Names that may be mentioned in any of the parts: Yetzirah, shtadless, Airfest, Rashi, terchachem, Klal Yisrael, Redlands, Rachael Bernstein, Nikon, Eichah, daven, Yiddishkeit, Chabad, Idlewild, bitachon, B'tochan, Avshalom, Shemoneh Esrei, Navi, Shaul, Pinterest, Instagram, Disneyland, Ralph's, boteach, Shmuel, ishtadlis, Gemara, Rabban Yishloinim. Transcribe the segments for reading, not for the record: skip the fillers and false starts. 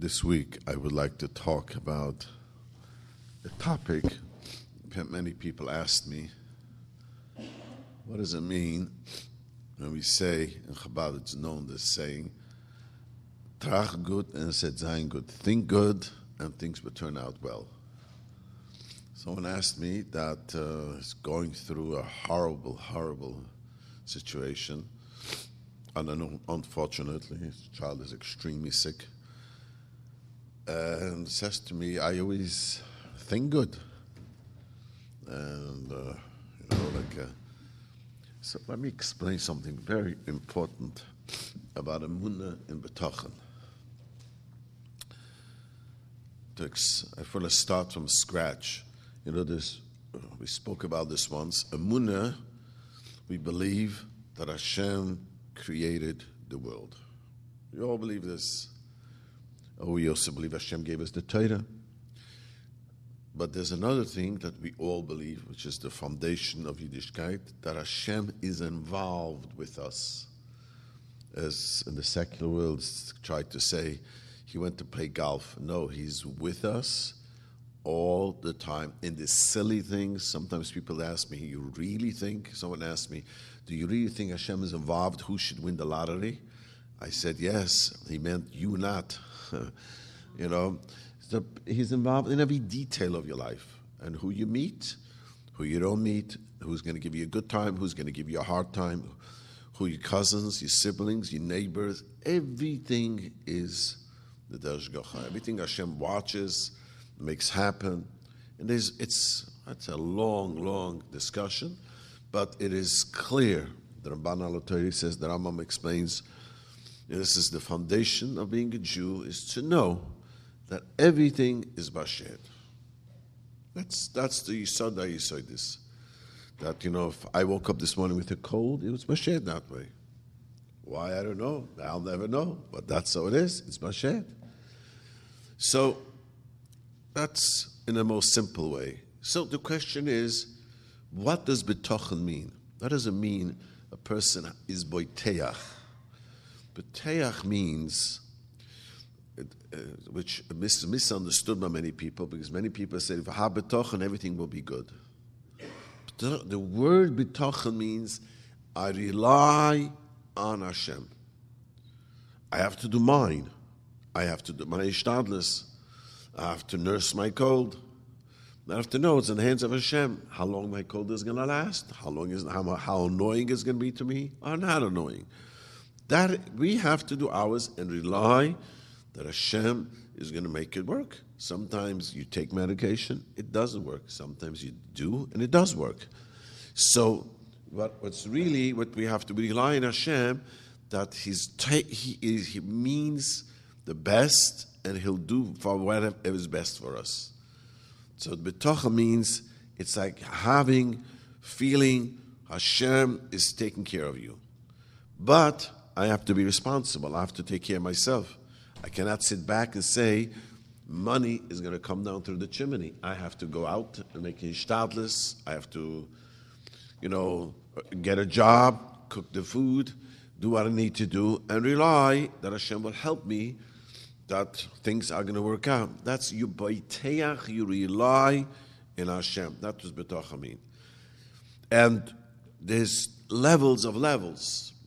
This week I would like to talk about a topic that many people asked me. What does it mean when we say, in Chabad it's known this saying, Trach gut and set sein gut, think good and things will turn out well. Someone asked me that is going through a horrible situation. I don't know, unfortunately, his child is extremely sick. And says to me, I always think good. And, so let me explain something very important about Emuna and B'tochan. I want to start from scratch. You know, this we spoke about this once. Emuna, we believe that Hashem created the world. We all believe this. Oh, we also believe Hashem gave us the Torah. But there's another thing that we all believe, which is the foundation of Yiddishkeit, that Hashem is involved with us. As in the secular world tried to say, he went to play golf. No, he's with us all the time. In the silly things, sometimes people ask me, someone asked me, do you really think Hashem is involved? Who should win the lottery? I said, yes. He meant you not. You know, so he's involved in every detail of your life, and who you meet, who you don't meet, who's going to give you a good time, who's going to give you a hard time, who your cousins, your siblings, your neighbors, everything is the dashgacha. Everything Hashem watches, makes happen, and it's a long discussion, but it is clear. The Rambana Altari says, the Rambam explains. This is the foundation of being a Jew, is to know that everything is Bashed. That's the Yisod HaYisodis. That, you know, if I woke up this morning with a cold, it was Bashed that way. Why, I don't know. I'll never know. But that's how it is. It's Bashed. So that's in the most simple way. So the question is, what does B'tochan mean? What does it mean a person is boteach? Boteach means, which is misunderstood by many people, because many people say, if I have bitachon, everything will be good. But the word bitachon means, I rely on Hashem. I have to do mine. I have to do my ishtadlis. I have to nurse my cold. I have to know it's in the hands of Hashem. How long my cold is going to last? How annoying it's going to be to me? Or not annoying? That we have to do ours and rely that Hashem is going to make it work. Sometimes you take medication, it doesn't work. Sometimes you do, and it does work. So what we have to rely on Hashem, that he means the best, and he'll do for whatever is best for us. So B'tochan means it's like feeling Hashem is taking care of you. But I have to be responsible. I have to take care of myself. I cannot sit back and say, money is going to come down through the chimney. I have to go out and make it shtadless. I have to, get a job, cook the food, do what I need to do, and rely that Hashem will help me, that things are going to work out. That's you boiteach, you rely in Hashem. That's what B'tochan means. And there's levels.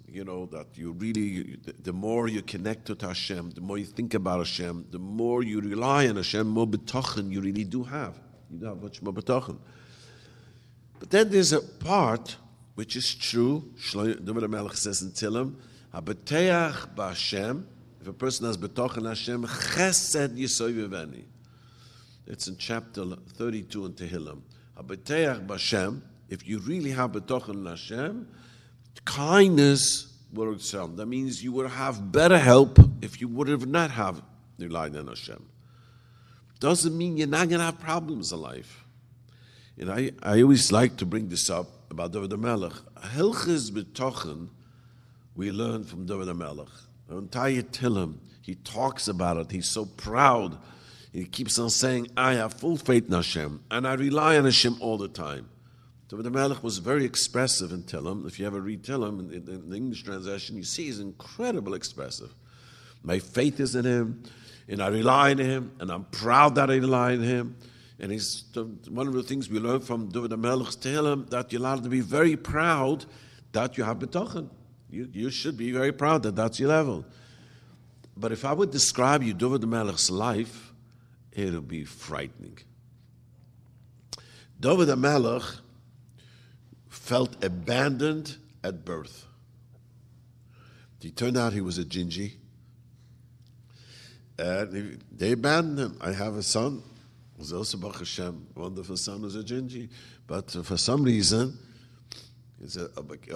You know, that you really, the more you connect to Hashem, the more you think about Hashem, the more you rely on Hashem, more B'tochan you really do have. You do have much more B'tochan. But then there's a part which is true. Dovid HaMelech says in Tehillim, HaBoteach B'Hashem, if a person has B'tochan Hashem, Chesed Yisoviveni. It's in chapter 32 in Tehillim. HaBoteach B'Hashem, if you really have B'tochan Hashem, kindness will surround. That means you would have better help if you would have not have relied on Hashem. Doesn't mean you're not going to have problems in life. And I always like to bring this up about Dovid HaMelech. Hilchos Bitachon, we learn from Dovid HaMelech. The entire Tehillim, he talks about it. He's so proud. He keeps on saying, I have full faith in Hashem, and I rely on Hashem all the time. Dovid HaMelech was very expressive in Tehillim. If you ever read Tehillim in the English translation, you see he's incredibly expressive. My faith is in him, and I rely on him, and I'm proud that I rely on him. And it's one of the things we learn from Dovid HaMelech's Tehillim, that you're allowed to be very proud that you have b'tochan. You should be very proud that that's your level. But if I would describe you Dovid HaMelech's life, it'll be frightening. Dovid HaMelech felt abandoned at birth. It turned out he was a gingy. And they abandoned him. I have a son. It was also Baruch Hashem, wonderful son, who's a gingy. But for some reason, it's a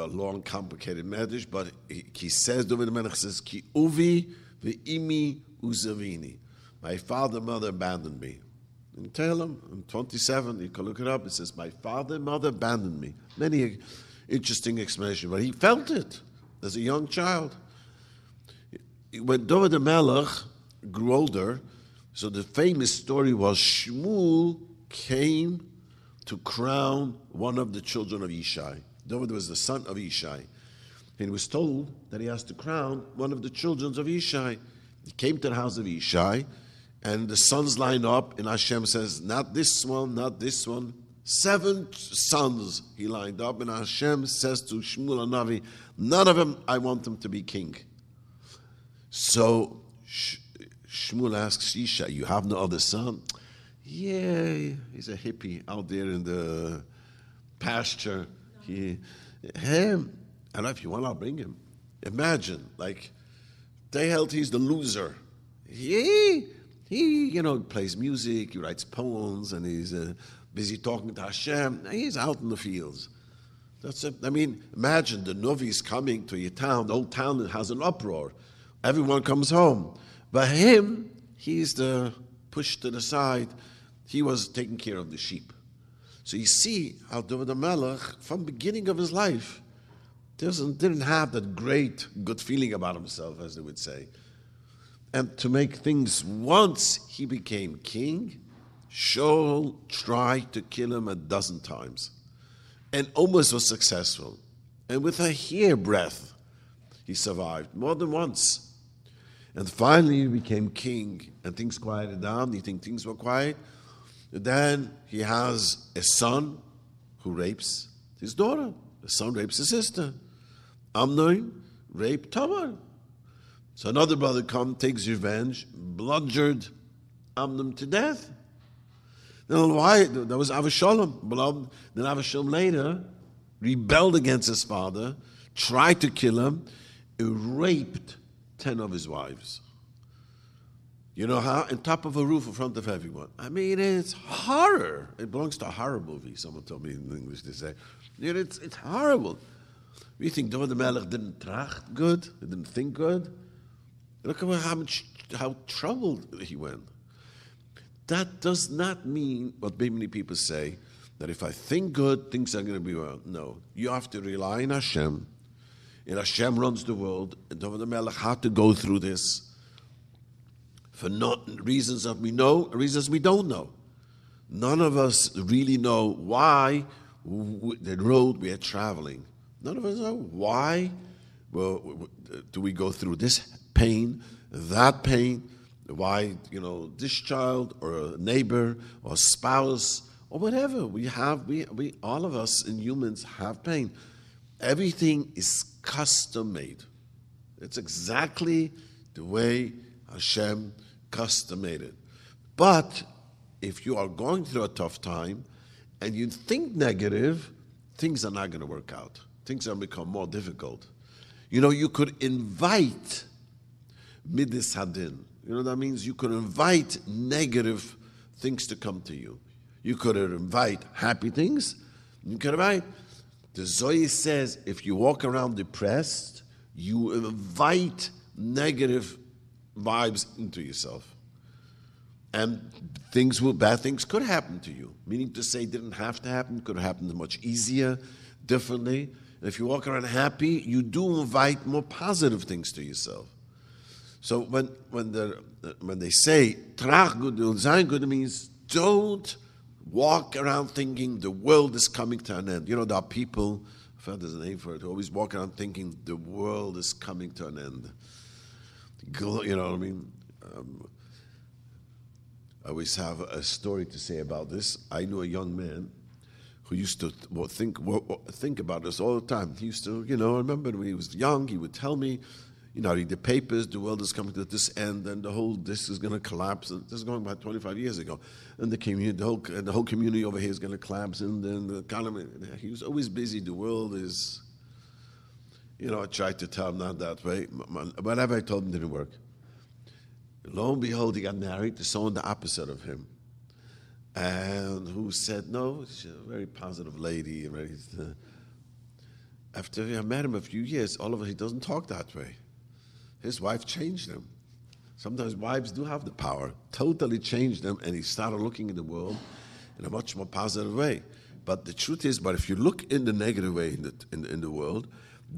long, complicated marriage. But he says, Dovid HaMelech says, Ki uvi ve'imi uzavini. My father and mother abandoned me. And tell him, I'm 27, you can look it up. It says, my father and mother abandoned me. Many interesting explanations. But he felt it as a young child. When Dovid HaMelech grew older, so the famous story was Shmuel came to crown one of the children of Yishai. Dovid was the son of Yishai. He was told that he has to crown one of the children of Yishai. He came to the house of Yishai, and the sons line up, and Hashem says, not this one, not this one. 7 sons he lined up, and Hashem says to Shmuel and Navi, none of them, I want them to be king. So Shmuel asks Yishai, you have no other son? Yeah, he's a hippie out there in the pasture. Him, I don't know if you want, I'll bring him. Imagine, like, they held he's the loser. He, you know, plays music, he writes poems, and he's busy talking to Hashem. He's out in the fields. That's it. I mean, imagine the novice coming to your town, the whole town has an uproar. Everyone comes home. But him, he's the pushed to the side. He was taking care of the sheep. So you see how Dovid HaMelech, from the beginning of his life, didn't have that great good feeling about himself, as they would say. And to make things, once he became king, Shaul tried to kill him 12 times and almost was successful. And with a hair breadth, he survived more than once. And finally he became king, and things quieted down. You think things were quiet? Then he has a son who rapes his daughter. The son rapes his sister. Amnon raped Tamar. So another brother comes, takes revenge, bludgeoned Amnon to death. Then why? That was Avshalom. Then Avshalom later rebelled against his father, tried to kill him, and raped 10 of his wives. You know how? On top of a roof in front of everyone. I mean, it's horror. It belongs to a horror movie, someone told me in English, they say. You know, it's horrible. We think Dovid HaMelech didn't tracht good, he didn't think good. Look at how troubled he went. That does not mean what many people say, that if I think good, things are going to be well. No, you have to rely on Hashem. And Hashem runs the world, and Dovid HaMelech had to go through this. For reasons that we know, reasons we don't know. None of us really know why the road we are traveling. None of us know why do we go through this pain, that pain, why, you know, this child or a neighbor or a spouse or whatever. We all of us in humans have pain. Everything is custom made. It's exactly the way Hashem custom made it. But if you are going through a tough time and you think negative, things are not going to work out. Things are going to become more difficult. You know, you could invite middas hadin. You know what that means? You could invite negative things to come to you. You could invite happy things. You could invite. The Zohar says if you walk around depressed, you invite negative vibes into yourself, and bad things could happen to you. Meaning to say, didn't have to happen, could have happened much easier, differently. And if you walk around happy, you do invite more positive things to yourself. So when they say trach gut und sein gut, it means don't walk around thinking the world is coming to an end. You know, there are people, I felt there's a name for it, who always walk around thinking the world is coming to an end. You know what I mean? I always have a story to say about this. I knew a young man who used to think about this all the time. He used to, you know, I remember when he was young, he would tell me, you know, I read the papers, the world is coming to this end, and the whole, this is going to collapse. And this is going about 25 years ago. And the whole community over here is going to collapse, and then the economy. He was always busy. The world is, you know, I tried to tell him not that way. Whatever I told him didn't work. Lo and behold, he got married to someone the opposite of him. And who said, no, she's a very positive lady. After I met him a few years, all of a sudden, he doesn't talk that way. His wife changed him. Sometimes wives do have the power. Totally changed him, and he started looking at the world in a much more positive way. But the truth is, but if you look in the negative way in the world,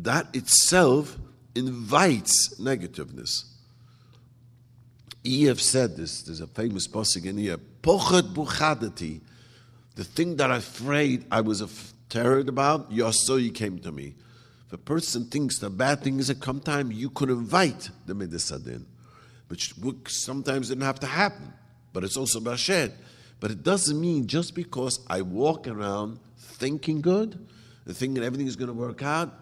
that itself invites negativeness. Eichah said this. There's a famous pasuk in Eichah. Pochad buchadati. The thing that I was terrified about, Yosoi came to me. If a person thinks the bad thing is a come time, you could invite the Midasadin, which sometimes didn't have to happen, but it's also Bashed. But it doesn't mean just because I walk around thinking good and thinking everything is going to work out,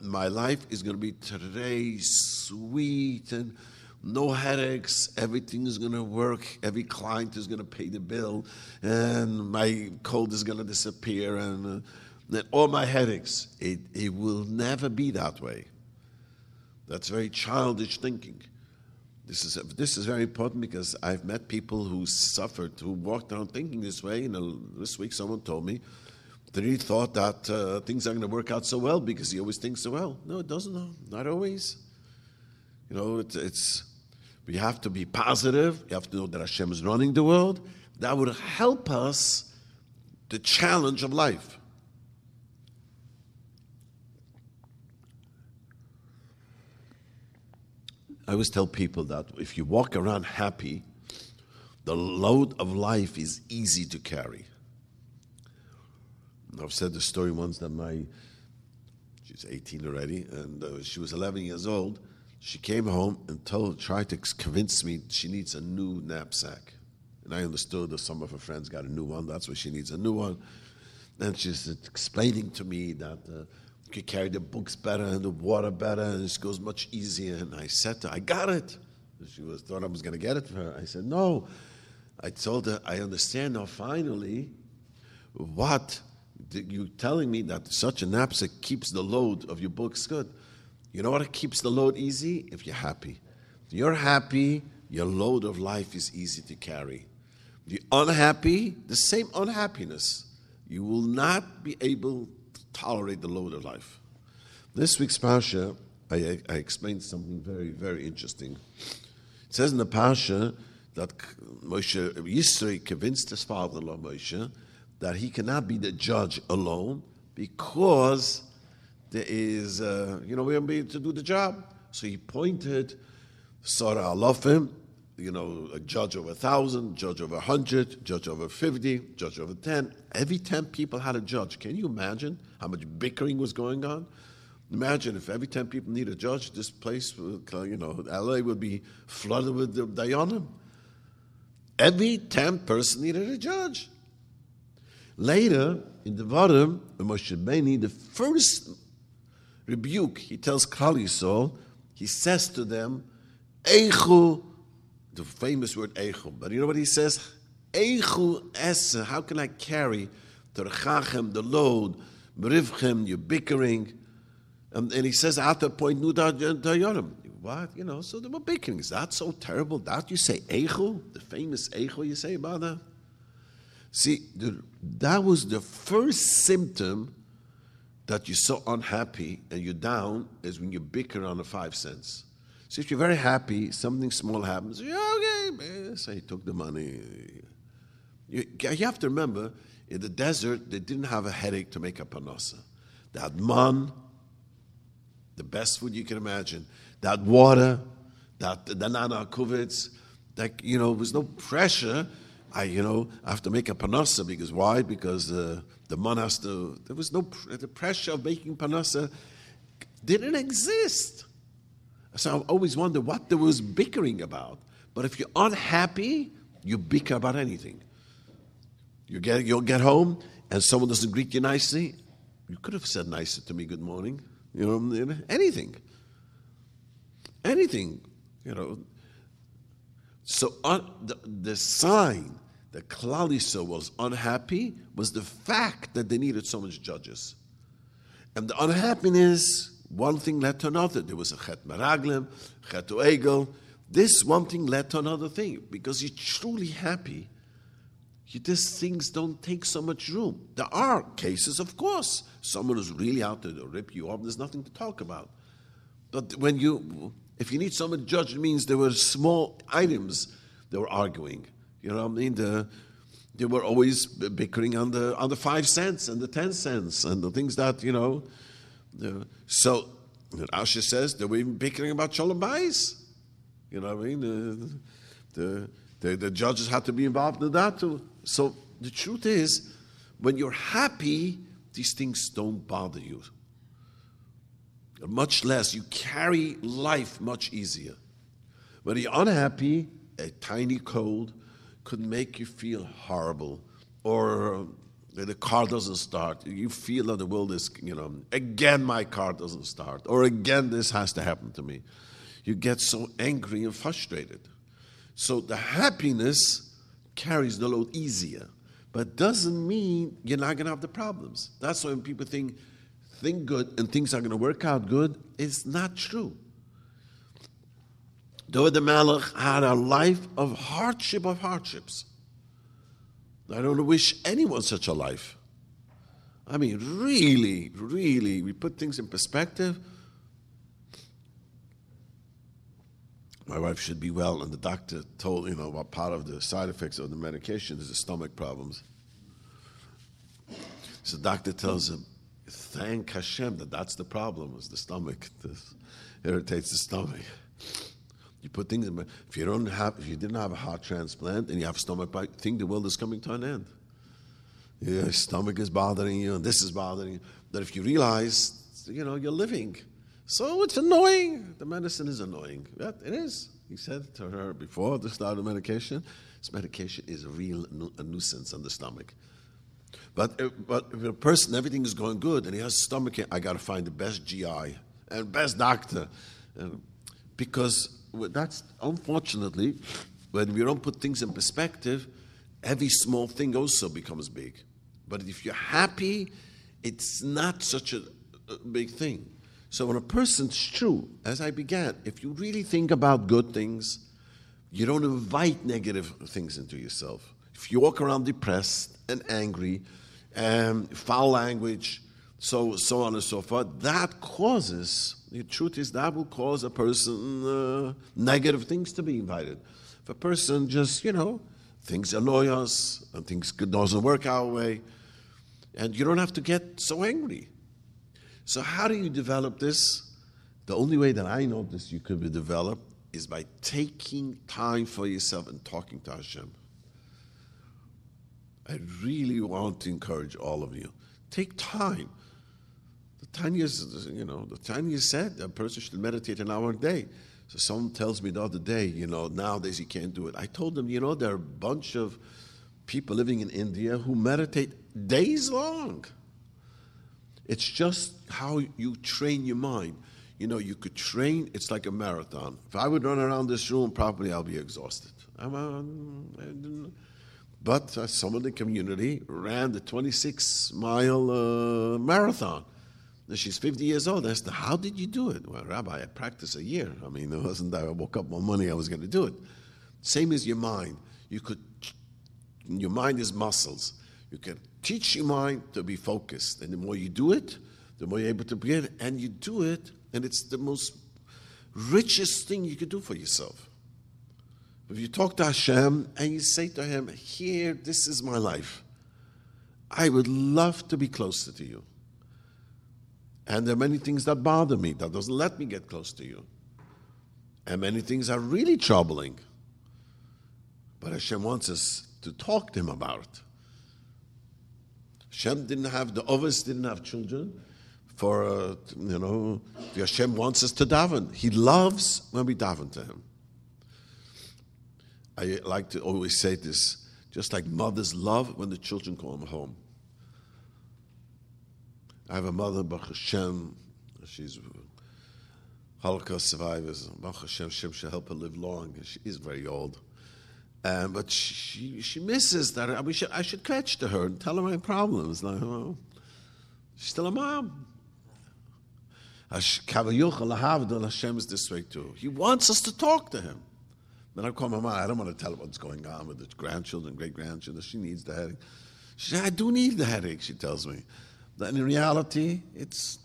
my life is going to be today sweet and no headaches, everything is going to work, every client is going to pay the bill, and my cold is going to disappear, and that all my headaches, it will never be that way. That's very childish thinking. This is very important because I've met people who suffered, who walked around thinking this way. You know, this week someone told me that he thought that things are going to work out so well because he always thinks so well. No, it doesn't. Not always. You know, it's we have to be positive. You have to know that Hashem is running the world. That would help us the challenge of life. I always tell people that if you walk around happy, the load of life is easy to carry. I've said the story once that she's 18 already, and she was 11 years old. She came home and tried to convince me she needs a new knapsack. And I understood that some of her friends got a new one, that's why she needs a new one. And she's explaining to me that you could carry the books better and the water better, and it goes much easier. And I said to her, I got it. She thought I was going to get it for her. I said, no. I told her, I understand now finally what you're telling me that such a knapsack keeps the load of your books good. You know what keeps the load easy? If you're happy. If you're happy, your load of life is easy to carry. If you're unhappy, the same unhappiness. You will not be able tolerate the load of life. This week's Parsha, I explained something very, very interesting. It says in the Parsha that Moshe, Yisrael convinced his father-in-law Moshe that he cannot be the judge alone because there is, we haven't been able to do the job. So he pointed Sarah Alofim, a judge over 1,000, judge over 100, judge over 50, judge over 10. Every 10 people had a judge. Can you imagine how much bickering was going on? Imagine if every 10 people need a judge, this place, LA would be flooded with the dayanim. Every 10 person needed a judge. Later, in the Devarim, Moshe Rabbeinu, the first rebuke, he tells Klal Yisrael, he says to them, Eichu, the famous word Eichu. But you know what he says? Eichu Esa. How can I carry Terchachem, the load, Merivchem, your bickering? And he says, at the point, Nuda Dayanim. What? So there were bickering. Is that so terrible? That you say Eichu? The famous Eichu you say about that? See, that was the first symptom that you're so unhappy and you're down is when you bicker on the 5 cents. So if you're very happy, something small happens. Yeah, okay, so he took the money. You have to remember, in the desert, they didn't have a headache to make a panasa. They had man, the best food you can imagine. They had water, that danana kuvets. There was no pressure. I have to make a panasa because why? Because the man has to. There was no the pressure of making panasa didn't exist. So I always wonder what there was bickering about. But if you're unhappy, you bicker about anything. You'll get home and someone doesn't greet you nicely. You could have said nicer to me, good morning. You know, anything. Anything, you know. So the sign that Klal Yisrael was unhappy was the fact that they needed so much judges. And the unhappiness, one thing led to another. There was a Chet Meraglim, Chet Uegel. This one thing led to another thing. Because you're truly happy, these things don't take so much room. There are cases, of course. Someone is really out there to rip you off. There's nothing to talk about. But if you need someone to judge, it means there were small items they were arguing. You know what I mean? They were always bickering on the 5 cents and the 10 cents and the things that, you know. So, Rashi says they were even bickering about Sholem Bayis. You know what I mean? The judges had to be involved in that too. So the truth is, when you're happy, these things don't bother you. Much less, you carry life much easier. When you're unhappy, a tiny cold could make you feel horrible, or the car doesn't start. You feel that the world is, you know, again my car doesn't start, or again this has to happen to me. You get so angry and frustrated. So the happiness carries the load easier, but doesn't mean you're not going to have the problems. That's why when people think good and things are going to work out good, it's not true. Dovid Melech had a life of hardship of hardships. I don't wish anyone such a life. I mean, really, really, we put things in perspective. My wife should be well, and the doctor told, about part of the side effects of the medication is the stomach problems. So the doctor tells him, thank Hashem that's the problem, is the stomach. This irritates the stomach. You put things in, if you didn't have a heart transplant and you have stomach bite, think the world is coming to an end. Your stomach is bothering you, and this is bothering you. But if you realize, you're living. So it's annoying. The medicine is annoying. Yeah, it is. He said to her before the start of medication, this medication is a nuisance on the stomach. But if a person, everything is going good, and he has stomach, I got to find the best GI and best doctor. Because that's, unfortunately, when we don't put things in perspective, every small thing also becomes big. But if you're happy, it's not such a big thing. So when a person's true, as I began, if you really think about good things, you don't invite negative things into yourself. If you walk around depressed and angry, foul language, so on and so forth, that causes, the truth is that will cause a person negative things to be invited. If a person just, things annoy us and things doesn't work our way, and you don't have to get so angry. So how do you develop this? The only way that I know this you could be developed is by taking time for yourself and talking to Hashem. I really want to encourage all of you. Take time. The tiniest said a person should meditate an hour a day. So someone tells me the other day, nowadays you can't do it. I told them, there are a bunch of people living in India who meditate days long. It's just how you train your mind. You could train, it's like a marathon. If I would run around this room properly, I'll be exhausted. But someone in the community ran the 26-mile marathon. And she's 50 years old. I asked her, how did you do it? Well, Rabbi, I practiced a year. I mean, it wasn't that I woke up one morning I was going to do it. Same as your mind. Your mind is muscles. You can teach your mind to be focused. And the more you do it, the more you're able to be in it. And you do it, and it's the most richest thing you could do for yourself. If you talk to Hashem and you say to Him, here, this is my life. I would love to be closer to you. And there are many things that bother me, that doesn't let me get close to you. And many things are really troubling. But Hashem wants us to talk to Him about it. Hashem didn't have children. for, you know, Hashem wants us to daven. He loves when we daven to him. I like to always say this, just like mothers love when the children come home. I have a mother, Baruch Hashem, she's Holocaust survivors. Baruch Hashem, Hashem should help her live long. She is very old. But she misses that. I should catch to her and tell her my problems. Like, oh, she's still a mom. Hashem is this way too. He wants us to talk to him. Then I call my mom. I don't want to tell her what's going on with the grandchildren, great-grandchildren. She needs the headache. She said, I do need the headache, she tells me. And in reality, it's,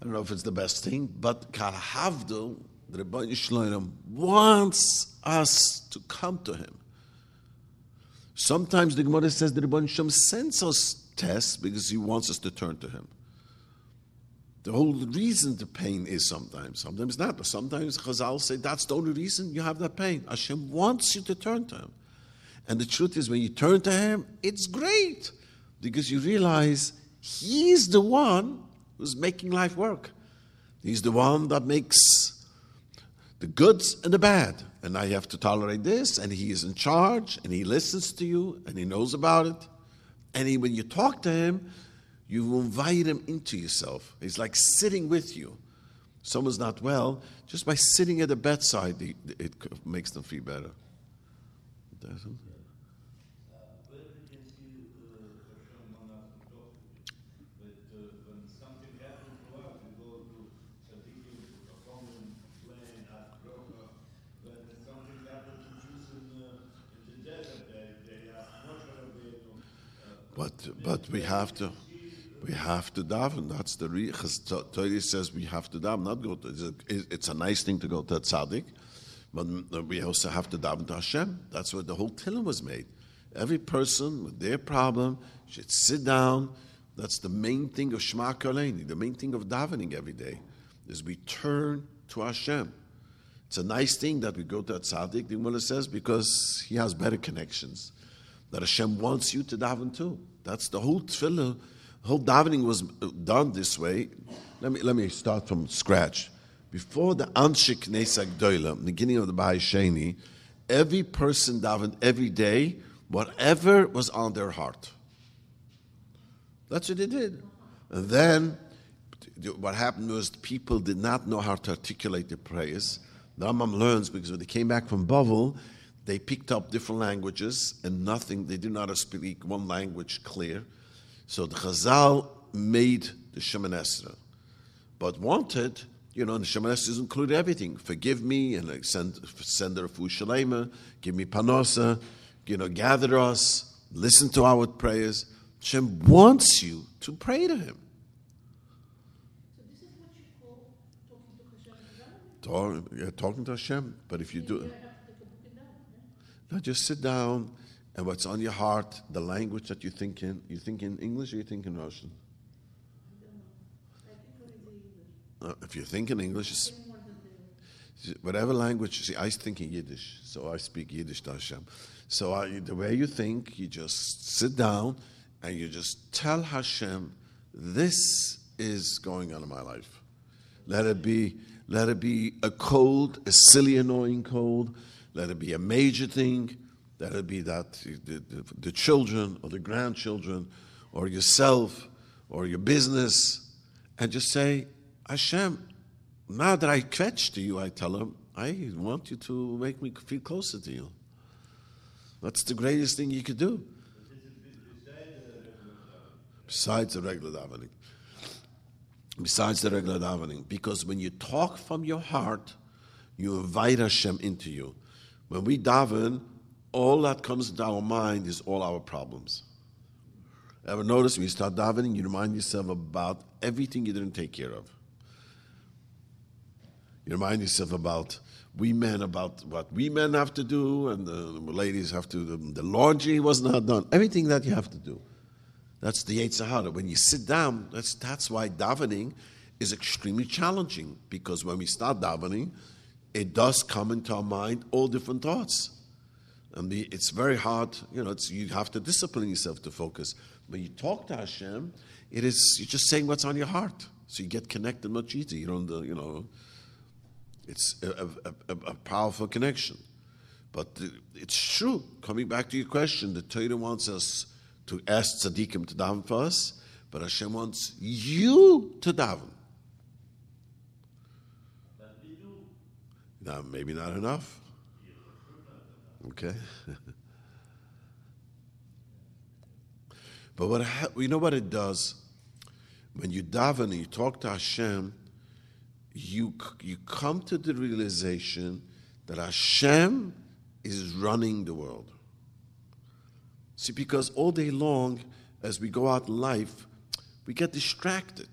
I don't know if it's the best thing, but Kal Havdil, the Rabban Yishloinim, wants us to come to him. Sometimes the Gemara says the Rabban Yishloinim sends us tests because he wants us to turn to him. The whole reason the pain is sometimes not, but sometimes Chazal say that's the only reason you have that pain. Hashem wants you to turn to him. And the truth is when you turn to him, it's great because you realize he's the one who's making life work. He's the one that makes the goods and the bad. And I have to tolerate this, and he is in charge, and he listens to you, and he knows about it. And when you talk to him, you invite him into yourself. He's like sitting with you. Someone's not well. Just by sitting at the bedside, it makes them feel better. It doesn't. But we have to daven. That's the reason. Torah says we have to daven. Not go to, it's a nice thing to go to a tzaddik, but we also have to daven to Hashem. That's where the whole Tehillim was made. Every person with their problem should sit down. That's the main thing of Shema Koleini. The main thing of davening every day is we turn to Hashem. It's a nice thing that we go to a tzaddik, the Emuna says, because he has better connections. That Hashem wants you to daven too. That's the whole tefillah. Whole davening was done this way. Let me start from scratch. Before the Anshik Nesak Doilam, beginning of the Bahai Sheni, every person davened every day, whatever was on their heart. That's what they did. And then what happened was people did not know how to articulate their prayers. The Rambam learns because when they came back from Bavel, they picked up different languages and nothing, they did not speak one language clear. So the Chazal made the Shemoneh Esrei, but wanted, you know, the Shemoneh Esrei include everything. Forgive me and like send her a food shalema, give me panasa, you know, gather us, listen to our prayers. Hashem wants you to pray to him. So this is what you call talking to Hashem? Talking to Hashem, but if you do... Now just sit down, and what's on your heart, the language that you think in English or you think in Russian? If you think in English, whatever language, see, I think in Yiddish, so I speak Yiddish to Hashem. So the way you think, you just sit down, and you just tell Hashem, this is going on in my life. Let it be a cold, a silly, annoying cold. Let it be a major thing. Let it be that the children or the grandchildren or yourself or your business. And just say, Hashem, now that I kvetch to you, I tell him, I want you to make me feel closer to you. That's the greatest thing you could do. Besides the regular davening. Because when you talk from your heart, you invite Hashem into you. When we daven, all that comes into our mind is all our problems. Ever notice when you start davening, you remind yourself about everything you didn't take care of. You remind yourself about what we men have to do, and the ladies have to, the laundry was not done. Everything that you have to do. That's the Yetzirah. When you sit down, that's why davening is extremely challenging, because when we start davening, it does come into our mind, all different thoughts. And it's very hard, you know, you have to discipline yourself to focus. When you talk to Hashem, it is, you're just saying what's on your heart. So you get connected much easier. You don't, you know, it's a powerful connection. But it's true. Coming back to your question, the Torah wants us to ask tzaddikim to daven for us, but Hashem wants you to daven. That we do. Now, maybe not enough. Okay. But you know what it does? When you daven and you talk to Hashem, you come to the realization that Hashem is running the world. See, because all day long, as we go out in life, we get distracted.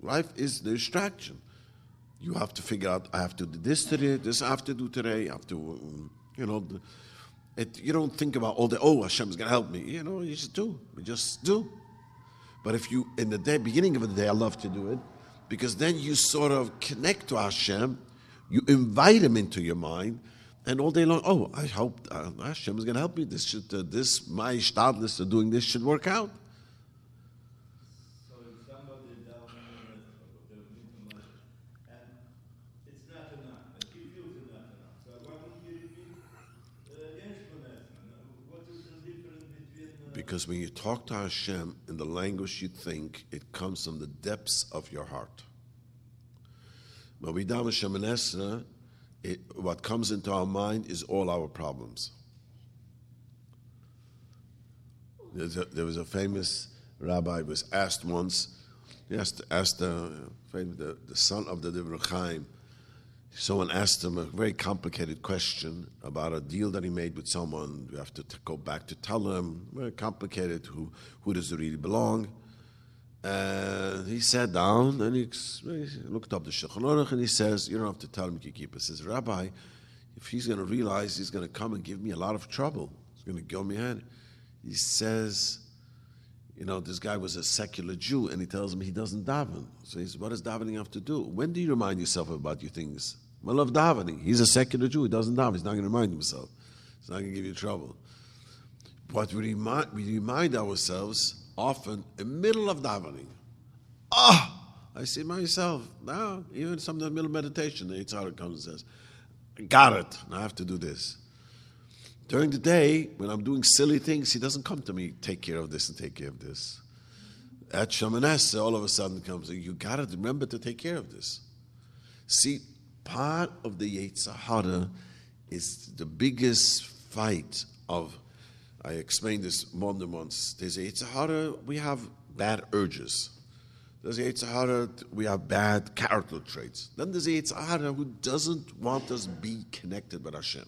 Life is the distraction. You have to figure out, I have to do this today, this I have to do today, I have to, you know. You don't think about all the, oh, Hashem's going to help me. You know, you just do. You just do. But if you, in the day, beginning of the day, I love to do it, because then you sort of connect to Hashem, you invite Him into your mind, and all day long, oh, I hope Hashem is going to help me. This should, this my shtadless of doing this should work out. So if somebody down there, they'll much, and it's not enough. It gives you not enough. So why don't you repeat instrument? What is the difference between? Because when you talk to Hashem in the language you think, it comes from the depths of your heart. When we daven Shemoneh Esrei, what comes into our mind is all our problems. There was a famous rabbi was asked once, he asked the son of the Devrachaim, someone asked him a very complicated question about a deal that he made with someone. We have to go back to tell him, very complicated, who does it really belong? He sat down and he looked up the Shulchan Aruch and he says, you don't have to tell him you can keep it. He says, Rabbi, if he's going to realize, he's going to come and give me a lot of trouble. He's going to go me ahead. He says, you know, this guy was a secular Jew and he tells him he doesn't daven. So he says, what does davening have to do? When do you remind yourself about your things? Well, of davening. He's a secular Jew. He doesn't daven. He's not going to remind himself. He's not going to give you trouble. But we remind ourselves often in the middle of davening. I see myself now, even sometimes in the middle of meditation, the Yetzirah comes and says, I got it, and I have to do this. During the day, when I'm doing silly things, he doesn't come to me, take care of this and take care of this. At Shemoneh Esrei, all of a sudden comes, you got to remember to take care of this. See, part of the Yetzirah is the biggest fight of, I explained this more than once. There's a Yetzirah, we have bad urges. There's a Yetzirah, we have bad character traits. Then there's a Yetzirah who doesn't want us be connected with Hashem.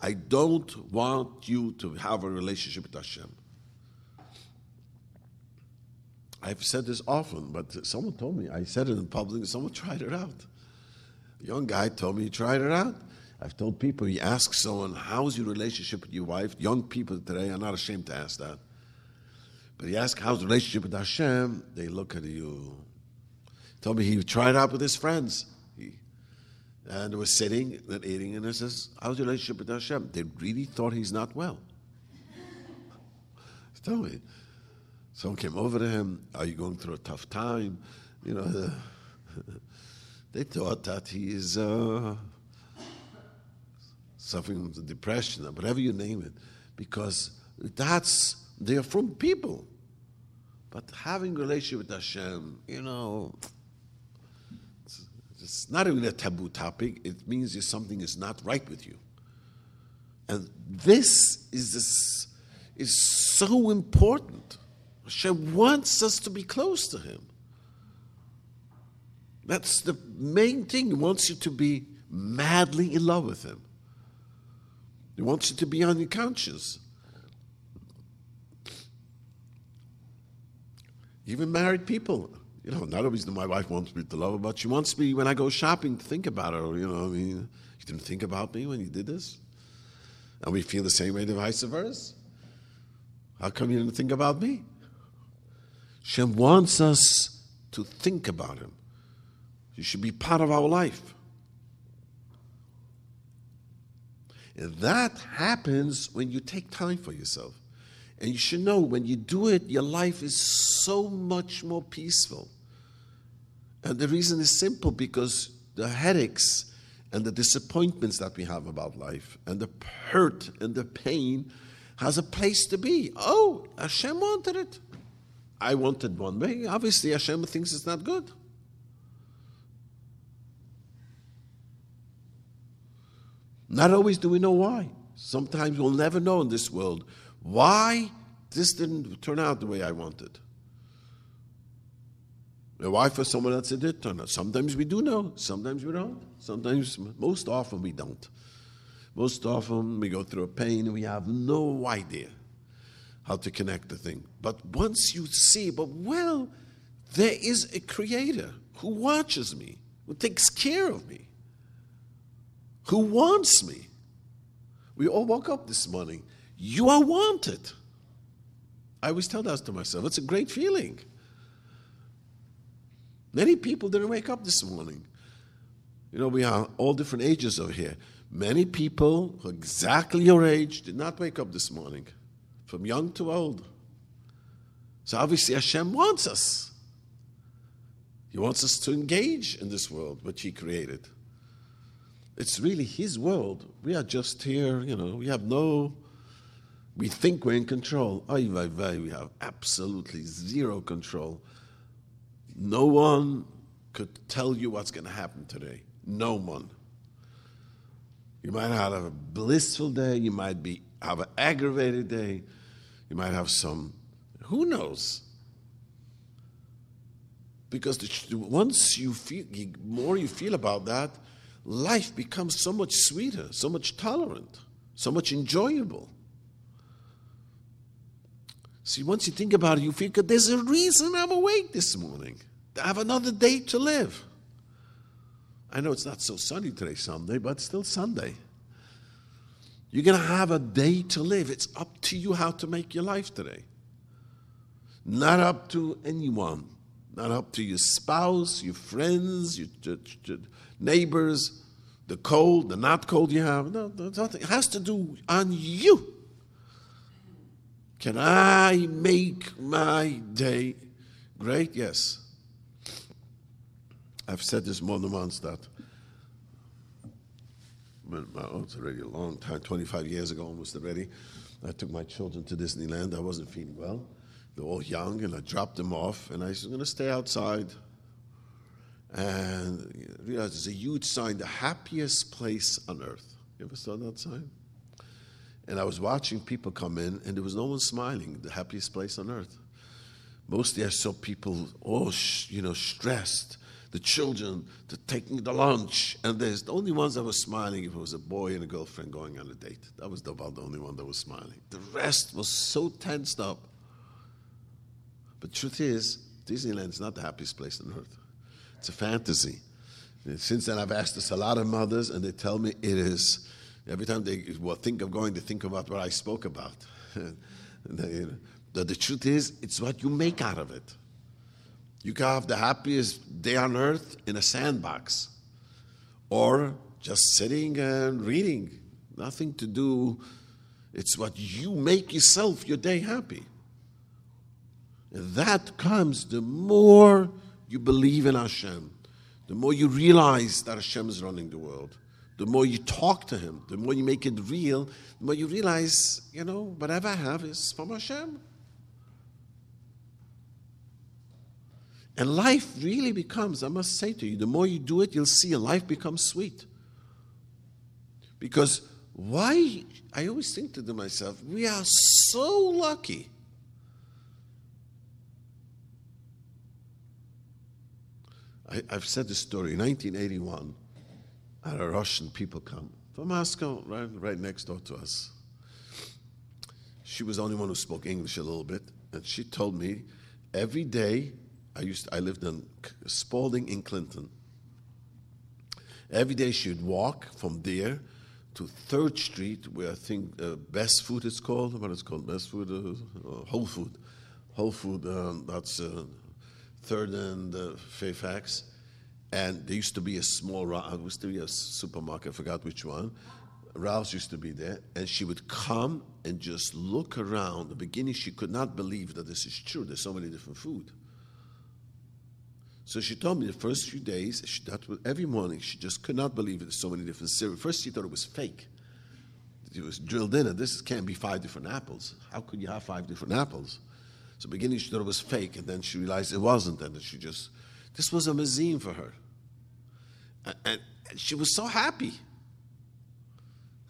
I don't want you to have a relationship with Hashem. I've said this often, but someone told me. I said it in public, and someone tried it out. A young guy told me he tried it out. I've told people, you ask someone, how's your relationship with your wife? Young people today are not ashamed to ask that. But you ask, how's the relationship with Hashem? They look at you. He told me he tried out with his friends. And they were sitting and eating, and he says, how's your relationship with Hashem? They really thought he's not well. He told me. Someone came over to him, are you going through a tough time? You know, they thought that he is... suffering from depression, or whatever you name it, because they are from people. But having a relationship with Hashem, you know, it's not even a taboo topic. It means that something is not right with you. And this is so important. Hashem wants us to be close to Him. That's the main thing. He wants you to be madly in love with Him. He wants you to be on your conscience. Even married people. You know, not always my wife wants me to love her, but she wants me, when I go shopping, to think about her. You know what I mean? You didn't think about me when you did this? And we feel the same way, the vice versa. How come you didn't think about me? Hashem wants us to think about Him. He should be part of our life. And that happens when you take time for yourself. And you should know, when you do it, your life is so much more peaceful. And the reason is simple, because the headaches and the disappointments that we have about life and the hurt and the pain has a place to be. Oh, Hashem wanted it. I wanted one way. Obviously, Hashem thinks it's not good. Not always do we know why. Sometimes we'll never know in this world why this didn't turn out the way I wanted. Why for someone else it did turn out. Sometimes we do know. Sometimes we don't. Sometimes, most often we don't. Most often we go through a pain and we have no idea how to connect the thing. But once you see, well, there is a creator who watches me, who takes care of me, who wants me. We all woke up this morning. You are wanted. I always tell that to myself. It's a great feeling. Many people didn't wake up this morning. You know, we are all different ages over here. Many people exactly your age did not wake up this morning, from young to old. So obviously Hashem wants us. He wants us to engage in this world which He created. It's really His world. We are just here, you know, we think we're in control. Oy vey vey, we have absolutely zero control. No one could tell you what's going to happen today. No one. You might have a blissful day. You might have an aggravated day. You might have some, who knows? Because once you feel, the more you feel about that, life becomes so much sweeter, so much tolerant, so much enjoyable. See, once you think about it, you feel that there's a reason I'm awake this morning. I have another day to live. I know it's not so sunny today, Sunday, but still Sunday. You're going to have a day to live. It's up to you how to make your life today. Not up to anyone. Not up to your spouse, your friends, your neighbors, the cold, the not cold you have. No, nothing. It has to do on you. Can I make my day great? Yes. I've said this more than once, that it's already a long time, 25 years ago almost already, I took my children to Disneyland. I wasn't feeling well. They were all young, and I dropped them off, and I was going to stay outside. And I realized there's a huge sign, the happiest place on earth. You ever saw that sign? And I was watching people come in, and there was no one smiling, the happiest place on earth. Mostly I saw people all, stressed. The children, taking the lunch. And there's the only ones that were smiling, if it was a boy and a girlfriend going on a date. That was about the only one that was smiling. The rest was so tensed up. But truth is, Disneyland is not the happiest place on earth. It's a fantasy. And since then, I've asked this a lot of mothers, and they tell me it is. Every time they think of going, they think about what I spoke about. The truth is, it's what you make out of it. You can have the happiest day on earth in a sandbox, or just sitting and reading. Nothing to do. It's what you make yourself your day happy. And that comes the more you believe in Hashem, the more you realize that Hashem is running the world. The more you talk to Him, the more you make it real, the more you realize, whatever I have is from Hashem. And life really becomes, I must say to you, the more you do it, you'll see life becomes sweet. Because I always think to myself, we are so lucky. I've said this story. In 1981, I had a Russian people come from Moscow, right next door to us. She was the only one who spoke English a little bit, and she told me every day, I lived in Spalding in Clinton. Every day she would walk from there to 3rd Street, where I think Best Food is called. What is called Best Food? Whole Food. Whole Food, that's 3rd and Fairfax. And there used to be a small, used to be a supermarket, I forgot which one. Ralph's used to be there. And she would come and just look around. In the beginning, she could not believe that this is true. There's so many different food. So she told me the first few days, every morning, she just could not believe it. There's so many different cereals. First, she thought it was fake. It was drilled in, and this can't be 5 different apples. How could you have 5 different apples? So beginning, she thought it was fake, and then she realized it wasn't, and then she just, this was a mazim for her. And she was so happy.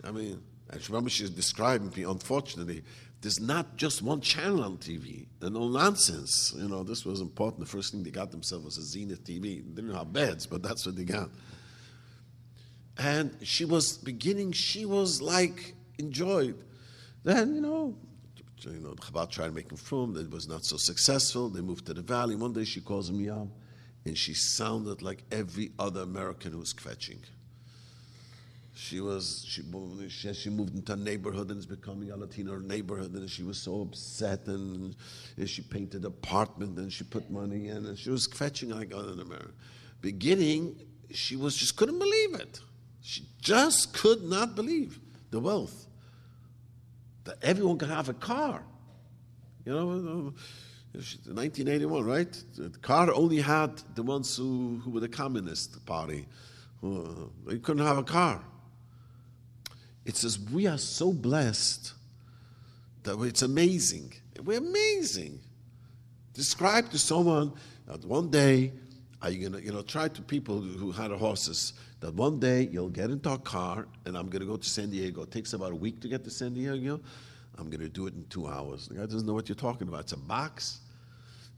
I mean, I remember she was describing me, unfortunately, there's not just one channel on TV. They're no nonsense. You know, this was important. The first thing they got themselves was a Zenith TV. They didn't have beds, but that's what they got. And she was beginning, she was like, enjoyed. Then, you know Chabad tried to make him from. It was not so successful. They moved to the valley. One day she calls me up, and she sounded like every other American who was kvetching. She moved into a neighborhood, and it's becoming a Latino neighborhood, and she was so upset, and she painted an apartment, and she put money in, and she was fetching like other American. Beginning, she was just couldn't believe it. She just could not believe the wealth. That everyone could have a car. You know, 1981, right? The car only had the ones who were the Communist Party. You couldn't have a car. It says, we are so blessed that it's amazing. We're amazing. Describe to someone that one day, are you going to, try to people who had horses, that one day you'll get into a car and I'm going to go to San Diego. It takes about a week to get to San Diego. I'm going to do it in 2 hours. The guy doesn't know what you're talking about. It's a box.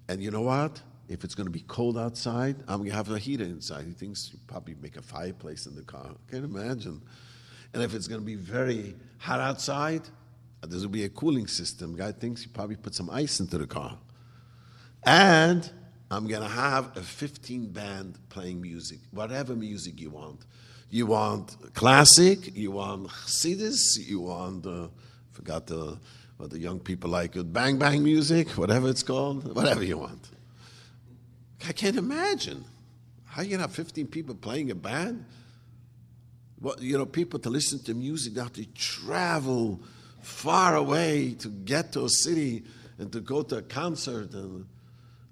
And you know what? If it's going to be cold outside, I'm going to have a heater inside. He thinks you probably make a fireplace in the car. I can't imagine. And if it's going to be very hot outside, there's going to be a cooling system. The guy thinks you probably put some ice into the car. And I'm going to have a 15-band playing music, whatever music you want. You want classic, you want Chassidus, you want, what the young people like, bang bang music, whatever it's called, whatever you want. I can't imagine. How you can have 15 people playing a band? Well, people to listen to music, they have to travel far away to get to a city and to go to a concert. And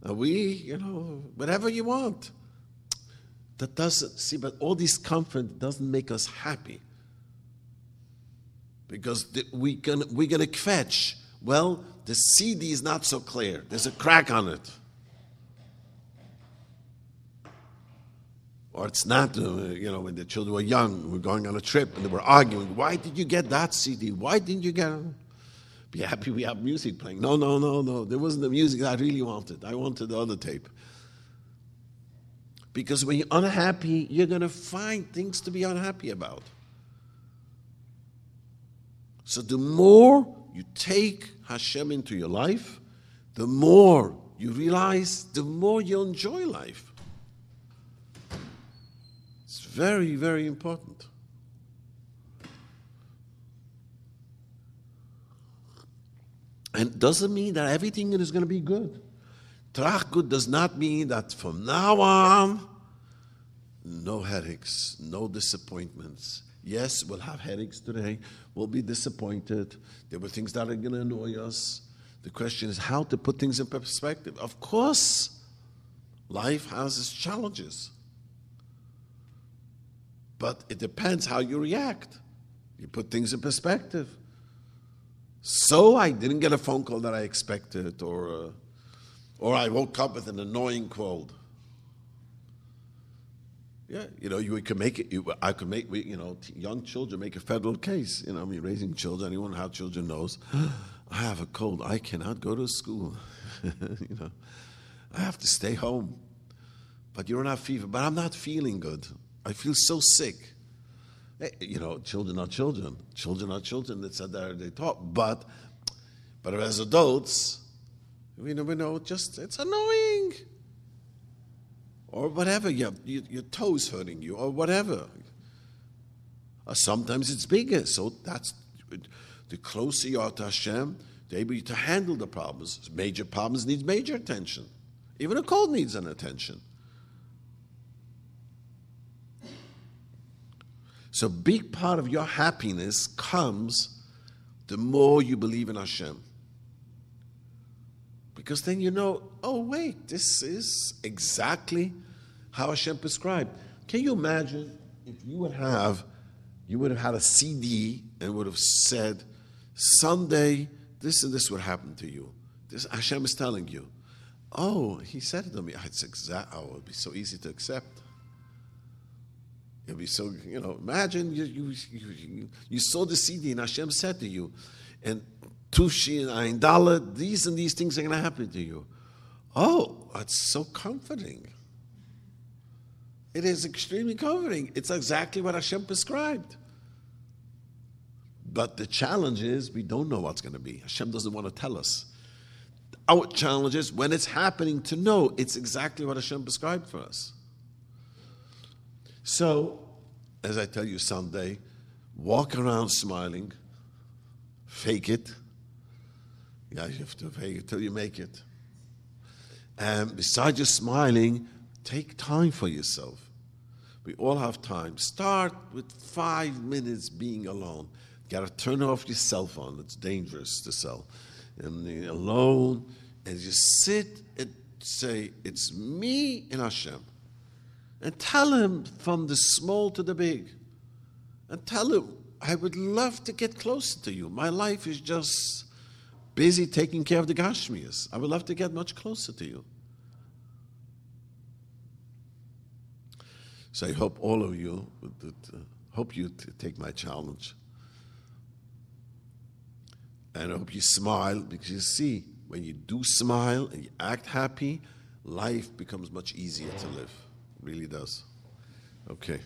we, whatever you want. That doesn't, but all this comfort doesn't make us happy. Because we're going to kvetch. Well, the CD is not so clear. There's a crack on it. Or it's not, when the children were young, were going on a trip, and they were arguing, why did you get that CD? Why didn't you get it? Be happy we have music playing. No. There wasn't the music that I really wanted. I wanted the other tape. Because when you're unhappy, you're going to find things to be unhappy about. So the more you take Hashem into your life, the more you realize, the more you enjoy life. Very, very important. And it doesn't mean that everything is going to be good. Trach good does not mean that from now on, no headaches, no disappointments. Yes, we'll have headaches today. We'll be disappointed. There were things that are going to annoy us. The question is how to put things in perspective. Of course, life has its challenges. But it depends how you react. You put things in perspective. So I didn't get a phone call that I expected, or I woke up with an annoying cold. Yeah, you could make it. I could make young children make a federal case. Raising children. Anyone who has children knows. I have a cold. I cannot go to school. I have to stay home. But you're not fever. But I'm not feeling good. I feel so sick. Children are children. Children are children. That's how they talk. But as adults, we know just it's annoying. Or whatever. Your toes hurting you, or whatever. Or sometimes it's bigger. So that's the closer you are to Hashem, the able to handle the problems. Major problems need major attention. Even a cold needs an attention. So a big part of your happiness comes the more you believe in Hashem. Because then you know, oh wait, this is exactly how Hashem prescribed. Can you imagine if you would have had a CD and would have said, someday this and this would happen to you. This Hashem is telling you. Oh, he said it to me. Oh, it would be so easy to accept. It would be so, imagine you saw the CD and Hashem said to you, and Tushi and Ayin Dalet, these and these things are going to happen to you. Oh, that's so comforting. It is extremely comforting. It's exactly what Hashem prescribed. But the challenge is we don't know what's going to be. Hashem doesn't want to tell us. Our challenge is when it's happening to know it's exactly what Hashem prescribed for us. So, as I tell you someday, walk around smiling, fake it. Yeah, you have to fake it till you make it. And besides just smiling, take time for yourself. We all have time. Start with 5 minutes being alone. You got to turn off your cell phone. It's dangerous to sell. And you're alone, and you sit and say, it's me and Hashem. And tell him from the small to the big. And tell him, I would love to get closer to you. My life is just busy taking care of the Gashmias. I would love to get much closer to you. So I hope all of you, take my challenge. And I hope you smile, because you see, when you do smile and you act happy, life becomes much easier to live. It really does. Okay.